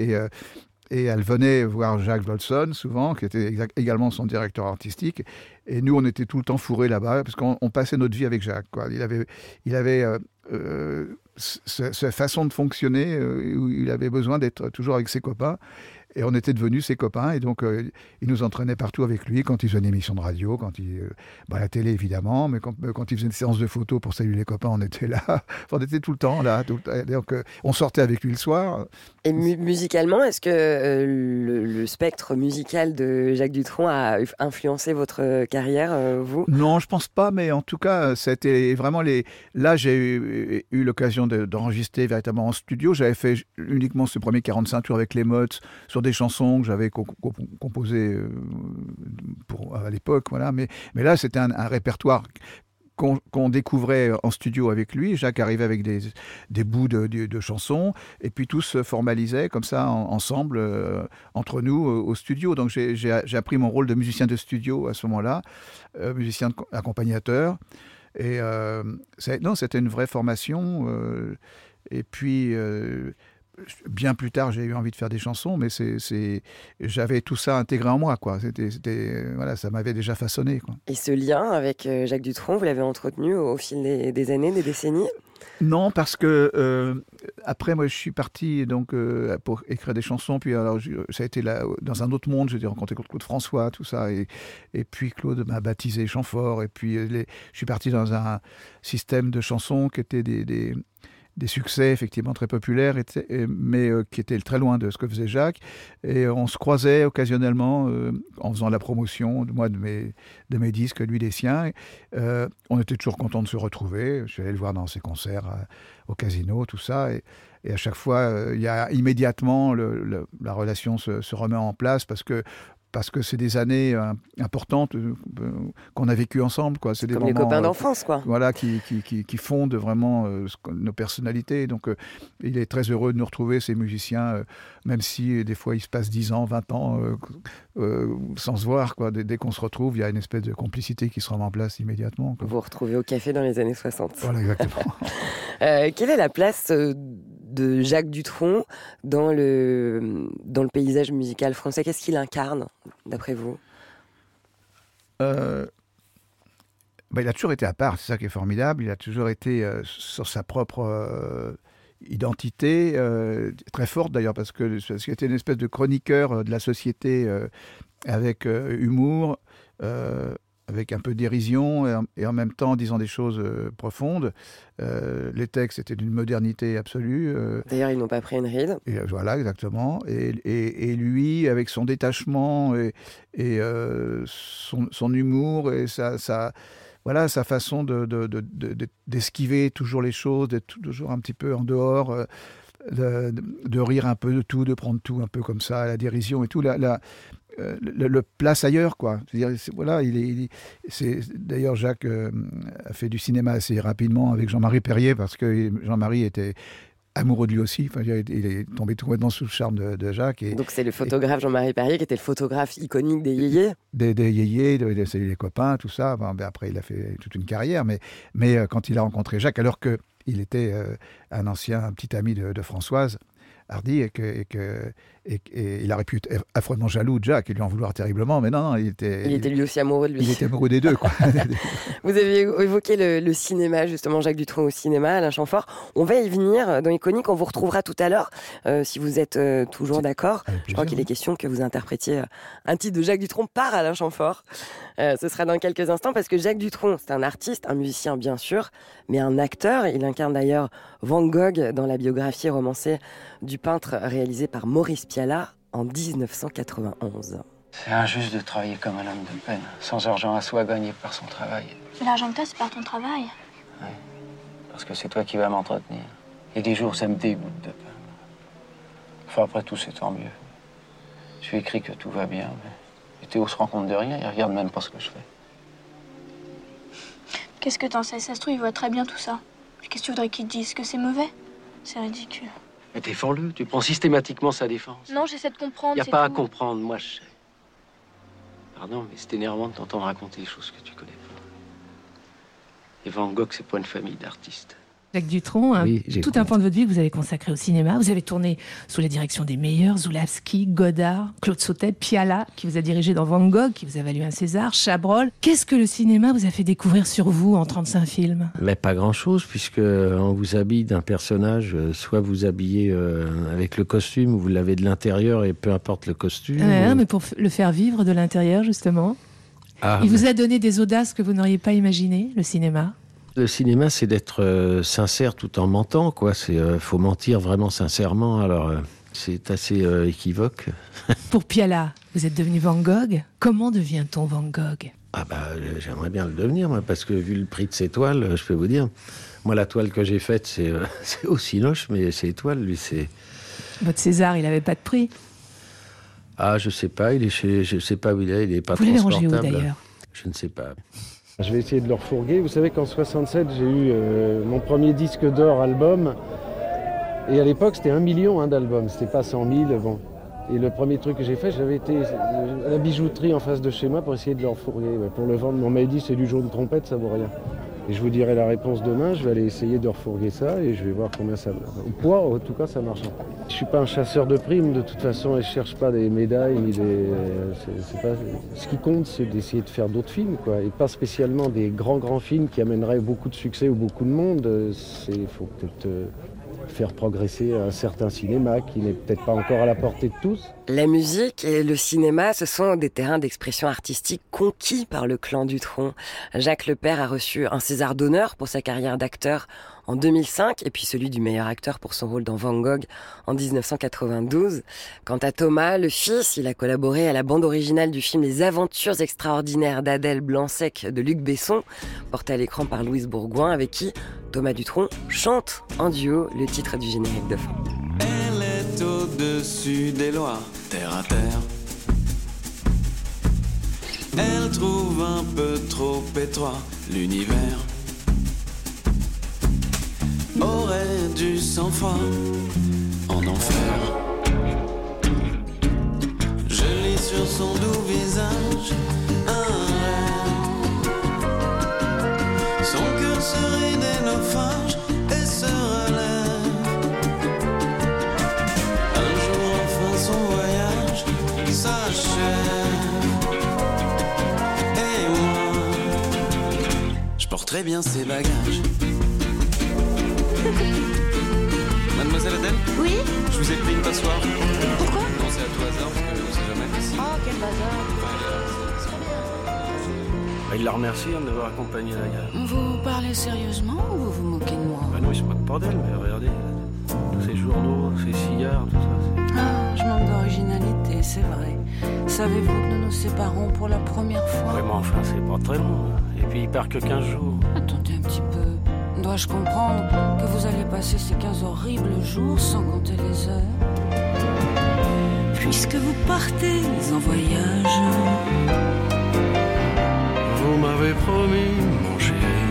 elle venait voir Jacques Dutronc souvent, qui était également son directeur artistique, et nous on était tout le temps fourrés là-bas, parce qu'on passait notre vie avec Jacques, quoi. Il avait cette façon de fonctionner, où il avait besoin d'être toujours avec ses copains. Et on était devenus ses copains, et donc il nous entraînait partout avec lui, quand il faisait une émission de radio, quand il à la télé évidemment, mais quand il faisait une séance de photos pour saluer les copains, on était là, on était tout le temps là, donc on sortait avec lui le soir. Et musicalement, est-ce que le spectre musical de Jacques Dutronc a influencé votre carrière, vous ? Non, je pense pas, mais en tout cas, c'était vraiment là j'ai eu l'occasion d'enregistrer véritablement en studio. J'avais fait uniquement ce premier 45 tours avec les Mods, sur des chansons que j'avais composées à l'époque, voilà. Mais là, c'était un répertoire qu'on découvrait en studio avec lui. Jacques arrivait avec des bouts de chansons, et puis tous se formalisaient comme ça ensemble, entre nous, au studio. Donc j'ai appris mon rôle de musicien de studio à ce moment-là, musicien accompagnateur. Et c'était une vraie formation. Et puis... bien plus tard, j'ai eu envie de faire des chansons, mais j'avais tout ça intégré en moi, quoi. Voilà, ça m'avait déjà façonné, quoi. Et ce lien avec Jacques Dutronc, vous l'avez entretenu au fil des années, des décennies ? Non, parce que après, moi, je suis parti donc pour écrire des chansons. Puis alors, ça a été là, dans un autre monde. J'ai rencontré Claude François, tout ça, et puis Claude m'a baptisé Chamfort. Et puis je suis parti dans un système de chansons qui était des succès effectivement très populaires, mais qui étaient très loin de ce que faisait Jacques. Et on se croisait occasionnellement en faisant la promotion, moi de mes disques, lui des siens. On était toujours contents de se retrouver. Je suis allé le voir dans ses concerts au casino, tout ça. Et à chaque fois, il y a immédiatement la relation se remet en place, parce que c'est des années importantes qu'on a vécues ensemble, quoi. C'est comme des moments, les copains d'enfance, quoi. Voilà, qui fondent vraiment nos personnalités. Donc, il est très heureux de nous retrouver, ces musiciens, même si des fois il se passe 10 ans, 20 ans sans se voir, quoi. Dès qu'on se retrouve, il y a une espèce de complicité qui se remet en place immédiatement, quoi. Vous vous retrouvez au café dans les années 60. Voilà, exactement. Quelle est la place de Jacques Dutronc dans le paysage musical français? Qu'est-ce qu'il incarne, d'après vous? Il a toujours été à part, c'est ça qui est formidable. Il a toujours été sur sa propre identité, très forte d'ailleurs, parce qu'il était une espèce de chroniqueur de la société avec humour, avec un peu dérision et en même temps disant des choses profondes. Les textes étaient d'une modernité absolue. D'ailleurs, ils n'ont pas pris une ride. Et, voilà, exactement. Et lui, avec son détachement et son humour et sa façon de d'esquiver toujours les choses, d'être toujours un petit peu en dehors, de rire un peu de tout, de prendre tout un peu comme ça, la dérision et tout. Le place ailleurs, quoi. C'est-à-dire, d'ailleurs, Jacques a fait du cinéma assez rapidement avec Jean-Marie Perrier, parce que Jean-Marie était amoureux de lui aussi. Enfin, il est tombé tout complètement sous le charme de Jacques. Et, donc c'est le photographe Jean-Marie Perrier qui était le photographe iconique des Yéyés. Des Yéyés, des copains, tout ça. Enfin, après, il a fait toute une carrière, mais quand il a rencontré Jacques, alors qu'il était un petit ami de Françoise Hardy, et il aurait pu être affreusement jaloux de Jacques et lui en vouloir terriblement, mais non, il était lui aussi amoureux de lui. Il était amoureux des deux, quoi. Vous avez évoqué le cinéma, justement, Jacques Dutronc au cinéma, Alain Chamfort. On va y venir dans Iconique, on vous retrouvera tout à l'heure, si vous êtes toujours d'accord. Je crois qu'il est question que vous interprétiez un titre de Jacques Dutronc par Alain Chamfort. Ce sera dans quelques instants, parce que Jacques Dutronc, c'est un artiste, un musicien bien sûr, mais un acteur. Il incarne d'ailleurs Van Gogh dans la biographie romancée du peintre réalisée par Maurice Piala en 1991. C'est injuste de travailler comme un homme de peine, sans argent à soi gagné par son travail. Mais l'argent que t'as, c'est par ton travail. Oui, parce que c'est toi qui vas m'entretenir. Et des jours, ça me dégoûte de peine. Enfin, après tout, c'est tant mieux. Je lui écris que tout va bien, mais Théo se rend compte de rien, il regarde même pas ce que je fais. Qu'est-ce que t'en sais? Ça se trouve, il voit très bien tout ça. Mais qu'est-ce que tu voudrais qu'il te dise? Que c'est mauvais? C'est ridicule. Mais défends-le, tu prends systématiquement sa défense. Non, j'essaie de comprendre. Y a pas tout à comprendre, moi je sais. Pardon, mais c'est énervant de t'entendre raconter des choses que tu connais pas. Et Van Gogh, c'est pas une famille d'artistes. Jacques Dutronc, oui, tout un pan de votre vie que vous avez consacré au cinéma. Vous avez tourné sous la direction des meilleurs, Zulawski, Godard, Claude Sautet, Piala, qui vous a dirigé dans Van Gogh, qui vous a valu un César, Chabrol. Qu'est-ce que le cinéma vous a fait découvrir sur vous en 35 films? Mais pas grand-chose, puisqu'on vous habille d'un personnage, soit vous habillez avec le costume, ou vous l'avez de l'intérieur, et peu importe le costume. Mais pour le faire vivre de l'intérieur, justement. Vous a donné des audaces que vous n'auriez pas imaginées, le cinéma? Le cinéma, c'est d'être sincère tout en mentant, quoi. C'est faut mentir vraiment sincèrement. Alors c'est assez équivoque. Pour Piala, vous êtes devenu Van Gogh. Comment devient-on Van Gogh? J'aimerais bien le devenir, moi, parce que vu le prix de ces toiles, je peux vous dire, moi, la toile que j'ai faite, c'est aussi noche, mais ces toiles, lui, c'est. Votre César, il n'avait pas de prix. Je sais pas. Je sais pas où il est. Il est pas transportable. Vous l'avez rangé où d'ailleurs? Je ne sais pas. Je vais essayer de leur fourguer. Vous savez qu'en 67, j'ai eu mon premier disque d'or album. Et à l'époque, c'était 1 million d'albums. C'était pas 100 000. Bon. Et le premier truc que j'ai fait, j'avais été à la bijouterie en face de chez moi pour essayer de leur fourguer. Pour le vendre, on m'a dit c'est du jaune trompette, ça vaut rien. Et je vous dirai la réponse demain. Je vais aller essayer de leur fourguer ça et je vais voir combien ça marche. Au poids, en tout cas, ça marche. Je suis pas un chasseur de primes. De toute façon, et je cherche pas des médailles ni des. C'est pas... Ce qui compte, c'est d'essayer de faire d'autres films, quoi, et pas spécialement des grands films qui amèneraient beaucoup de succès ou beaucoup de monde. Il faut peut-être faire progresser un certain cinéma qui n'est peut-être pas encore à la portée de tous. La musique et le cinéma, ce sont des terrains d'expression artistique conquis par le clan Dutronc. Jacques Lepère a reçu un César d'honneur pour sa carrière d'acteur en 2005 et puis celui du meilleur acteur pour son rôle dans Van Gogh en 1992. Quant à Thomas, le fils, il a collaboré à la bande originale du film Les Aventures Extraordinaires d'Adèle Blanc-Sec de Luc Besson, porté à l'écran par Louise Bourgoin, avec qui Thomas Dutronc chante en duo le titre du générique de fin. Elle est au-dessus des lois, terre à terre. Elle trouve un peu trop étroit l'univers. Aurait du sang-froid en enfer. Je lis sur son doux visage un rêve. Son cœur se ride et naufrage et se relève. très bien ses bagages. Mademoiselle Adèle ? Oui ? Je vous ai pris une passoire. Pourquoi ? Non, c'est à tout hasard, parce que on sait jamais ici. Oh, quel bazar. Il la remercie de m'avoir accompagné la gare. Vous parlez sérieusement ou vous vous moquez de moi ? Bah non, il se moque pas d'elle, mais regardez, tous ces journaux, ces cigares, tout ça. C'est... Ah, je manque d'originalité, c'est vrai. Savez-vous que nous nous séparons pour la première fois ? Oui, mais enfin, c'est pas très long. Et puis, il part que 15 jours. Attendez un petit peu. Dois-je comprendre que vous allez passer ces 15 horribles jours sans compter les heures ? Puisque vous partez en voyage. Vous m'avez promis, mon chéri,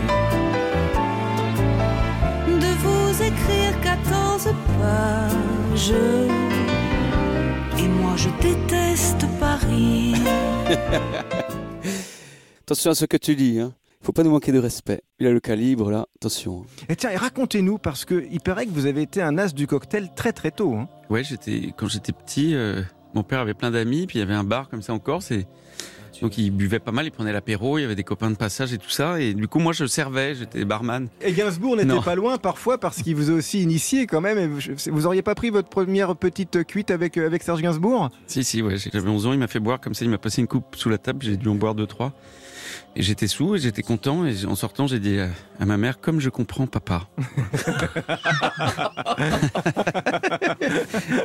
de vous écrire 14 pages. Et moi, je déteste Paris. Attention à ce que tu dis, hein. Faut pas nous manquer de respect. Il a le calibre, là, attention. Et tiens, et racontez-nous, parce qu'il paraît que vous avez été un as du cocktail très très tôt. Hein. Ouais, quand j'étais petit, mon père avait plein d'amis, puis il y avait un bar comme ça en Corse, et donc il buvait pas mal, il prenait l'apéro, il y avait des copains de passage et tout ça, et du coup moi je servais, j'étais barman. Et Gainsbourg n'était pas loin parfois, parce qu'il vous a aussi initié quand même, et vous auriez pas pris votre première petite cuite avec Serge Gainsbourg ? Si, ouais, j'avais 11 ans, il m'a fait boire comme ça, il m'a passé une coupe sous la table, j'ai dû en boire 2-3. Et j'étais saoul et j'étais content, et en sortant j'ai dit à ma mère, comme je comprends papa.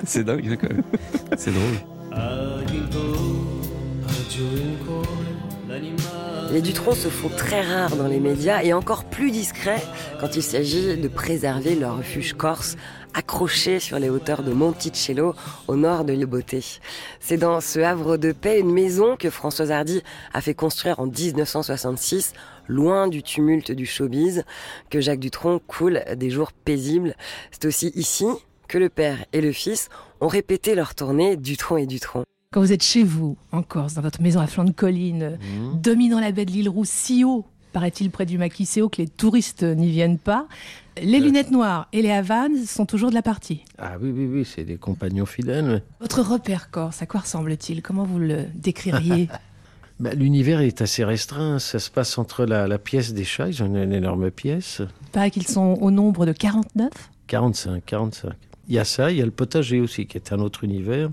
C'est dingue quand même, c'est drôle. Les Dutronc se font très rares dans les médias et encore plus discrets quand il s'agit de préserver leur refuge corse accroché sur les hauteurs de Monticello au nord de l'île Beauté. C'est dans ce havre de paix, une maison que Françoise Hardy a fait construire en 1966, loin du tumulte du showbiz, que Jacques Dutronc coule des jours paisibles. C'est aussi ici que le père et le fils ont répété leur tournée Dutronc et Dutronc. Quand vous êtes chez vous, en Corse, dans votre maison à flanc de colline, dominant la baie de l'île Rousse, si haut, paraît-il près du Maquis, si haut que les touristes n'y viennent pas, les lunettes noires et les havanes sont toujours de la partie. Ah oui, c'est des compagnons fidèles. Votre repère corse, à quoi ressemble-t-il ? Comment vous le décririez ? L'univers est assez restreint, ça se passe entre la pièce des chats, ils ont une énorme pièce. Il paraît qu'ils sont au nombre de 49 ? 45. Il y a ça, il y a le potager aussi, qui est un autre univers.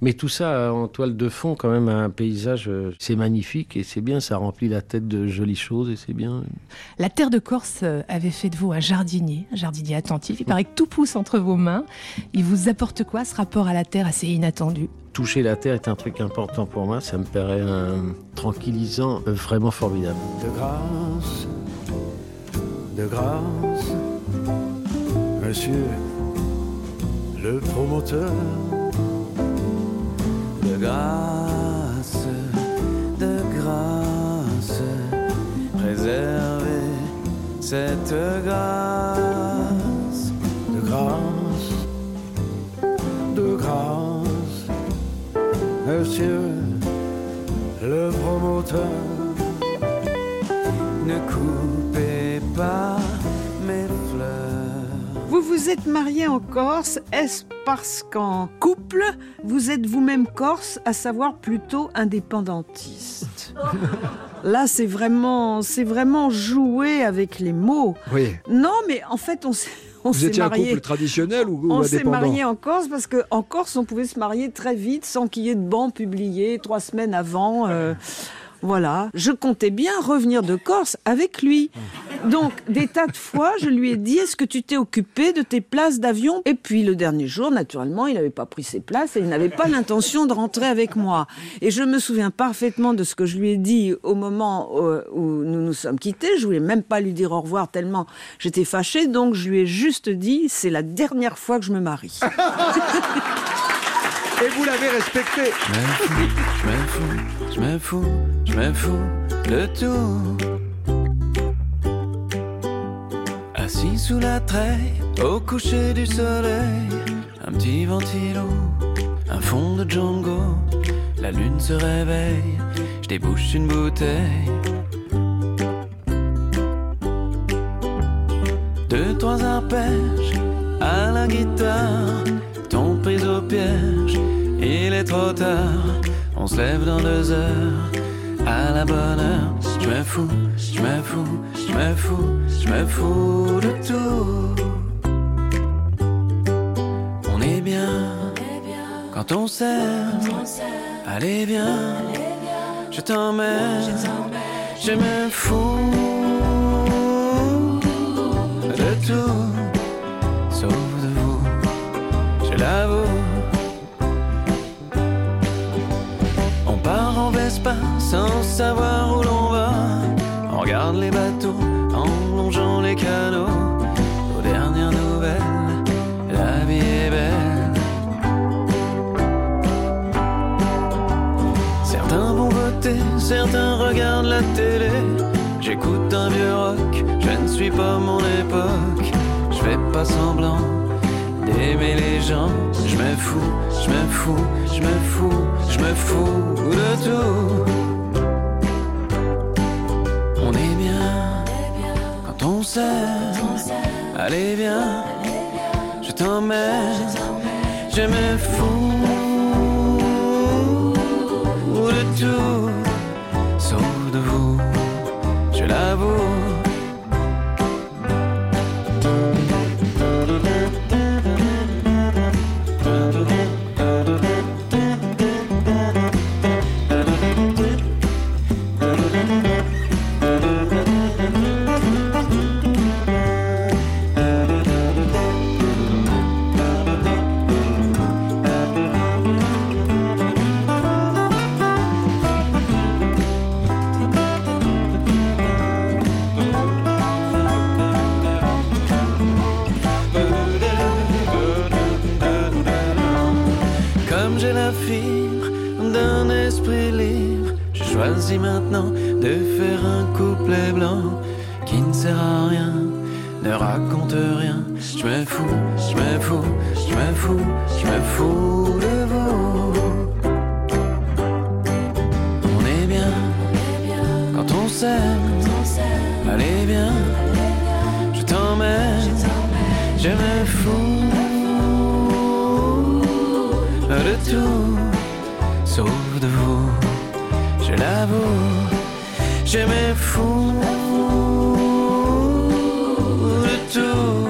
Mais tout ça en toile de fond, quand même, un paysage, c'est magnifique et c'est bien, ça remplit la tête de jolies choses et c'est bien. La terre de Corse avait fait de vous un jardinier attentif. Il paraît que tout pousse entre vos mains. Il vous apporte quoi, ce rapport à la terre assez inattendu ? Toucher la terre est un truc important pour moi. Ça me paraît tranquillisant, vraiment formidable. De grâce, monsieur le promoteur. De grâce, préservez cette grâce. De grâce, monsieur le promoteur, ne coupez pas mes fleurs. Vous vous êtes mariés en Corse, est-ce parce qu'en couple, vous êtes vous-même corse, à savoir plutôt indépendantiste. Là, c'est vraiment jouer avec les mots. Oui. Non, mais en fait, on s'est marié. Vous étiez un couple traditionnel ou indépendant ? On s'est marié en Corse parce qu'en Corse, on pouvait se marier très vite sans qu'il y ait de ban publié 3 semaines avant. Voilà, je comptais bien revenir de Corse avec lui. Donc, des tas de fois, je lui ai dit, est-ce que tu t'es occupé de tes places d'avion ? Et puis, le dernier jour, naturellement, il n'avait pas pris ses places et il n'avait pas l'intention de rentrer avec moi. Et je me souviens parfaitement de ce que je lui ai dit au moment où nous nous sommes quittés. Je ne voulais même pas lui dire au revoir tellement j'étais fâchée. Donc, je lui ai juste dit, c'est la dernière fois que je me marie. Et vous l'avez respecté. Je me fous de tout. Assis sous la treille, au coucher du soleil, un petit ventilo, un fond de Django. La lune se réveille, je débouche une bouteille. 2-3 arpèges à la guitare, ton prise au piège. Il est trop tard, on se lève dans 2 heures, à la bonne heure. Je me fous, je me fous, je je me fous de tout. On est bien quand on s'aime. Allez bien, je t'emmène, je me fous de tout, sauf de vous, je l'avoue. On part en Vespa sans savoir où l'on va. On regarde les bateaux en longeant les canaux. Aux dernières nouvelles, la vie est belle. Certains vont voter, certains regardent la télé. J'écoute un vieux rock, je ne suis pas mon époque. Je fais pas semblant d'aimer les gens. Je me fous, je me fous, je me fous, je me fous de tout. On est bien quand on s'aime. Allez bien, je t'emmène, je me fous de tout, sauf de vous, je l'avoue. Maintenant de faire un couplet blanc qui ne sert à rien, ne raconte rien. Je me fous, je me fous, je me fous, je me fous de vous. On est bien quand on s'aime. Allez bien, je t'emmène, je me fous de tout, sauf de vous. Je l'avoue, je me fous de tout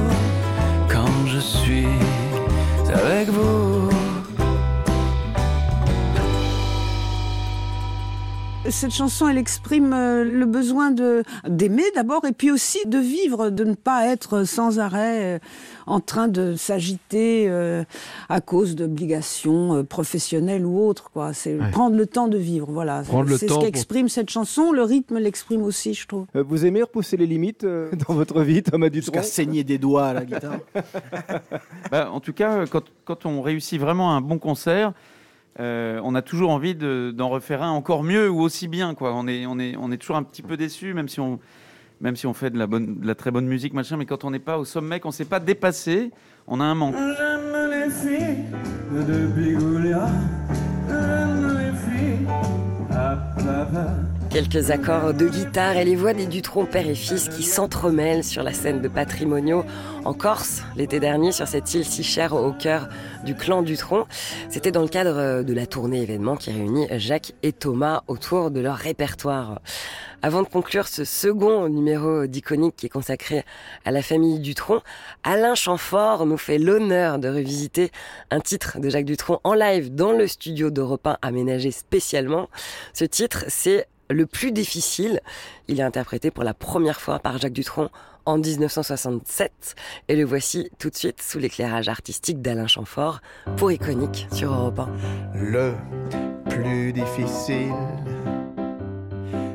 quand je suis avec vous. Cette chanson, elle exprime le besoin d'aimer d'abord, et puis aussi de vivre, de ne pas être sans arrêt en train de s'agiter à cause d'obligations professionnelles ou autres, quoi. C'est prendre le temps de vivre, voilà. C'est ce qu'exprime cette chanson, le rythme l'exprime aussi, je trouve. Vous aimez repousser les limites dans votre vie, Thomas Dutronc ? Jusqu'à saigner des doigts à la guitare. Bah, en tout cas, quand on réussit vraiment un bon concert, on a toujours envie d'en refaire un encore mieux ou aussi bien, quoi. On est toujours un petit peu déçu, même si on fait de la très bonne musique, machin, mais quand on n'est pas au sommet, qu'on ne s'est pas dépassé, on a un manque. J'aime les filles de Bigoulia, j'aime les filles à papa. Quelques accords de guitare et les voix des Dutronc père et fils qui s'entremêlent sur la scène de Patrimonio en Corse l'été dernier, sur cette île si chère au cœur du clan Dutronc. C'était dans le cadre de la tournée événement qui réunit Jacques et Thomas autour de leur répertoire. Avant de conclure ce second numéro d'Iconique qui est consacré à la famille Dutronc, Alain Chamfort nous fait l'honneur de revisiter un titre de Jacques Dutronc en live dans le studio d'Europe 1 aménagé spécialement. Ce titre, c'est Le plus difficile. Il est interprété pour la première fois par Jacques Dutronc en 1967. Et le voici tout de suite sous l'éclairage artistique d'Alain Chamfort pour Iconique sur Europe 1. Le plus difficile,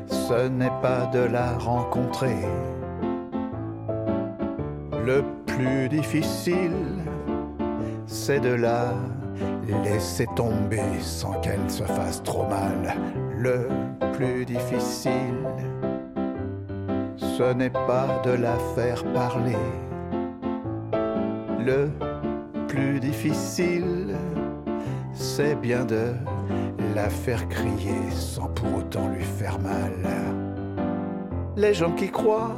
ce n'est pas de la rencontrer. Le plus difficile, c'est de la laisser tomber sans qu'elle se fasse trop mal. Le plus difficile, ce n'est pas de la faire parler. Le plus difficile, c'est bien de la faire crier sans pour autant lui faire mal. Les gens qui croient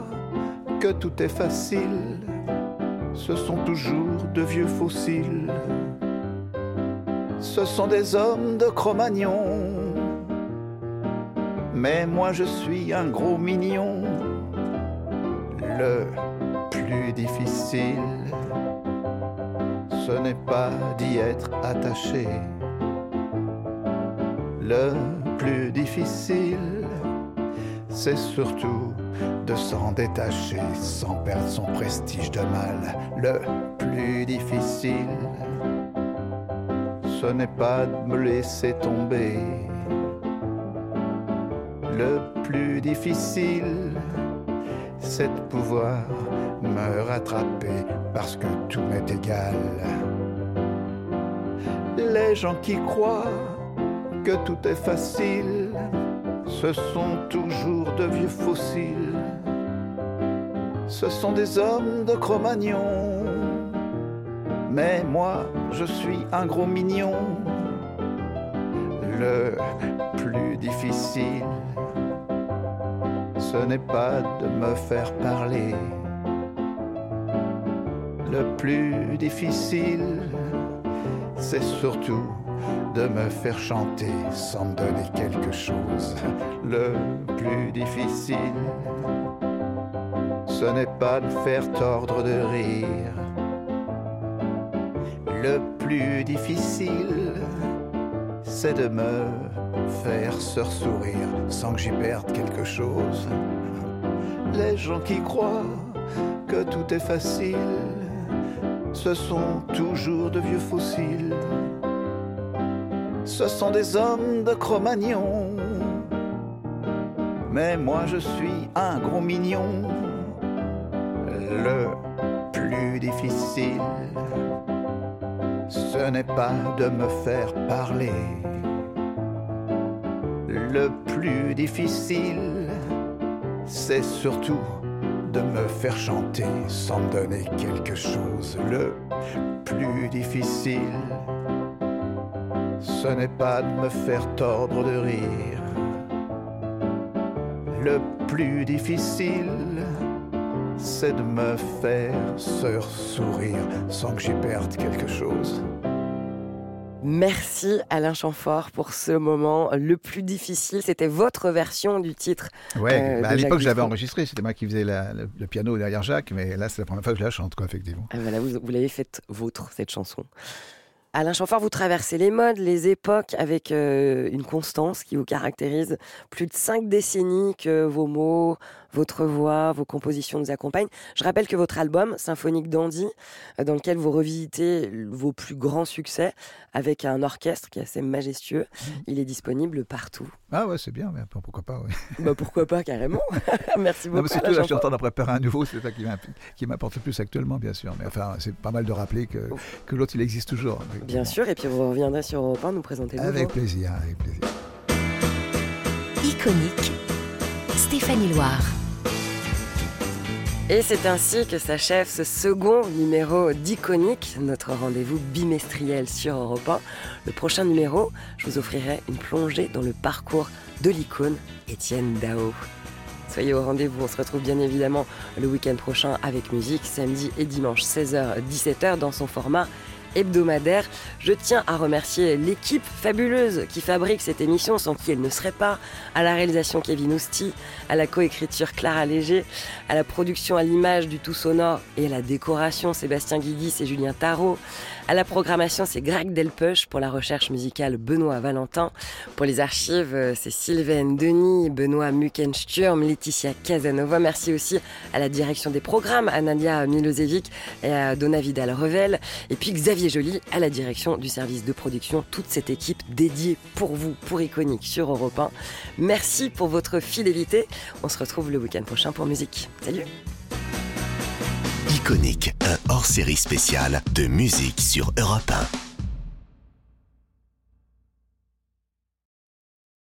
que tout est facile, ce sont toujours de vieux fossiles. Ce sont des hommes de Cro-Magnon, mais moi je suis un gros mignon. le plus difficile, ce n'est pas d'y être attaché. Le plus difficile, c'est surtout de s'en détacher sans perdre son prestige de mal. Le plus difficile, ce n'est pas de me laisser tomber. Le plus difficile, c'est de pouvoir me rattraper parce que tout m'est égal. Les gens qui croient que tout est facile, ce sont toujours de vieux fossiles. Ce sont des hommes de Cro-Magnon, mais moi je suis un gros mignon. Le plus difficile, ce n'est pas de me faire parler. Le plus difficile, c'est surtout de me faire chanter sans me donner quelque chose. Le plus difficile, ce n'est pas de faire tordre de rire. Le plus difficile, c'est de me faire sursourire sans que j'y perde quelque chose. Les gens qui croient que tout est facile, ce sont toujours de vieux fossiles. Ce sont des hommes de Cro-Magnon, mais moi je suis un gros mignon. Le plus difficile, ce n'est pas de me faire parler. Le plus difficile, c'est surtout de me faire chanter sans me donner quelque chose. Le plus difficile, ce n'est pas de me faire tordre de rire. Le plus difficile, c'est de me faire sursourire sans que j'y perde quelque chose. Merci Alain Chamfort pour ce moment le plus difficile. C'était votre version du titre. Ouais, bah à l'époque je l'avais enregistré, c'était moi qui faisais le piano derrière Jacques, mais là c'est la première fois que je la chante, quoi, effectivement. Ah, bah là, vous l'avez faite vôtre, cette chanson. Alain Chamfort, vous traversez les modes, les époques avec une constance qui vous caractérise. Plus de 5 décennies que vos mots, votre voix, vos compositions nous accompagnent. Je rappelle que votre album, Symphonique d'Andy, dans lequel vous revisitez vos plus grands succès avec un orchestre qui est assez majestueux, il est disponible partout. Ah ouais, c'est bien, mais pourquoi pas, oui. Bah pourquoi pas, carrément. Merci beaucoup. Non, mais surtout, là, je suis en train d'en préparer un nouveau, c'est ça qui m'apporte le plus actuellement, bien sûr. Mais enfin, c'est pas mal de rappeler que l'autre, il existe toujours. Bien sûr, et puis vous reviendrez sur Europe 1 nous présenter le Avec plaisir. Iconique, Stéphanie Loire. Et c'est ainsi que s'achève ce second numéro d'Iconique, notre rendez-vous bimestriel sur Europe 1. Le prochain numéro, je vous offrirai une plongée dans le parcours de l'icône Étienne Dao. Soyez au rendez-vous, on se retrouve bien évidemment le week-end prochain avec musique, samedi et dimanche 16h-17h dans son format hebdomadaire. Je tiens à remercier l'équipe fabuleuse qui fabrique cette émission, sans qui elle ne serait pas. À la réalisation Kevin Ousti, à la coécriture Clara Léger, à la production, à l'image du tout sonore et à la décoration Sébastien Guiguis et Julien Tarot. À la programmation, c'est Greg Delpeuch. Pour la recherche musicale, Benoît Valentin. Pour les archives, c'est Sylvain Denis, Benoît Muckensturm, Laetitia Casanova. Merci aussi à la direction des programmes, à Nadia Milosevic et à Donna Vidal-Revel. Et puis Xavier Joly à la direction du service de production. Toute cette équipe dédiée pour vous, pour Iconique sur Europe 1. Merci pour votre fidélité. On se retrouve le week-end prochain pour musique. Salut. Iconique, un hors-série spécial de musique sur Europe 1.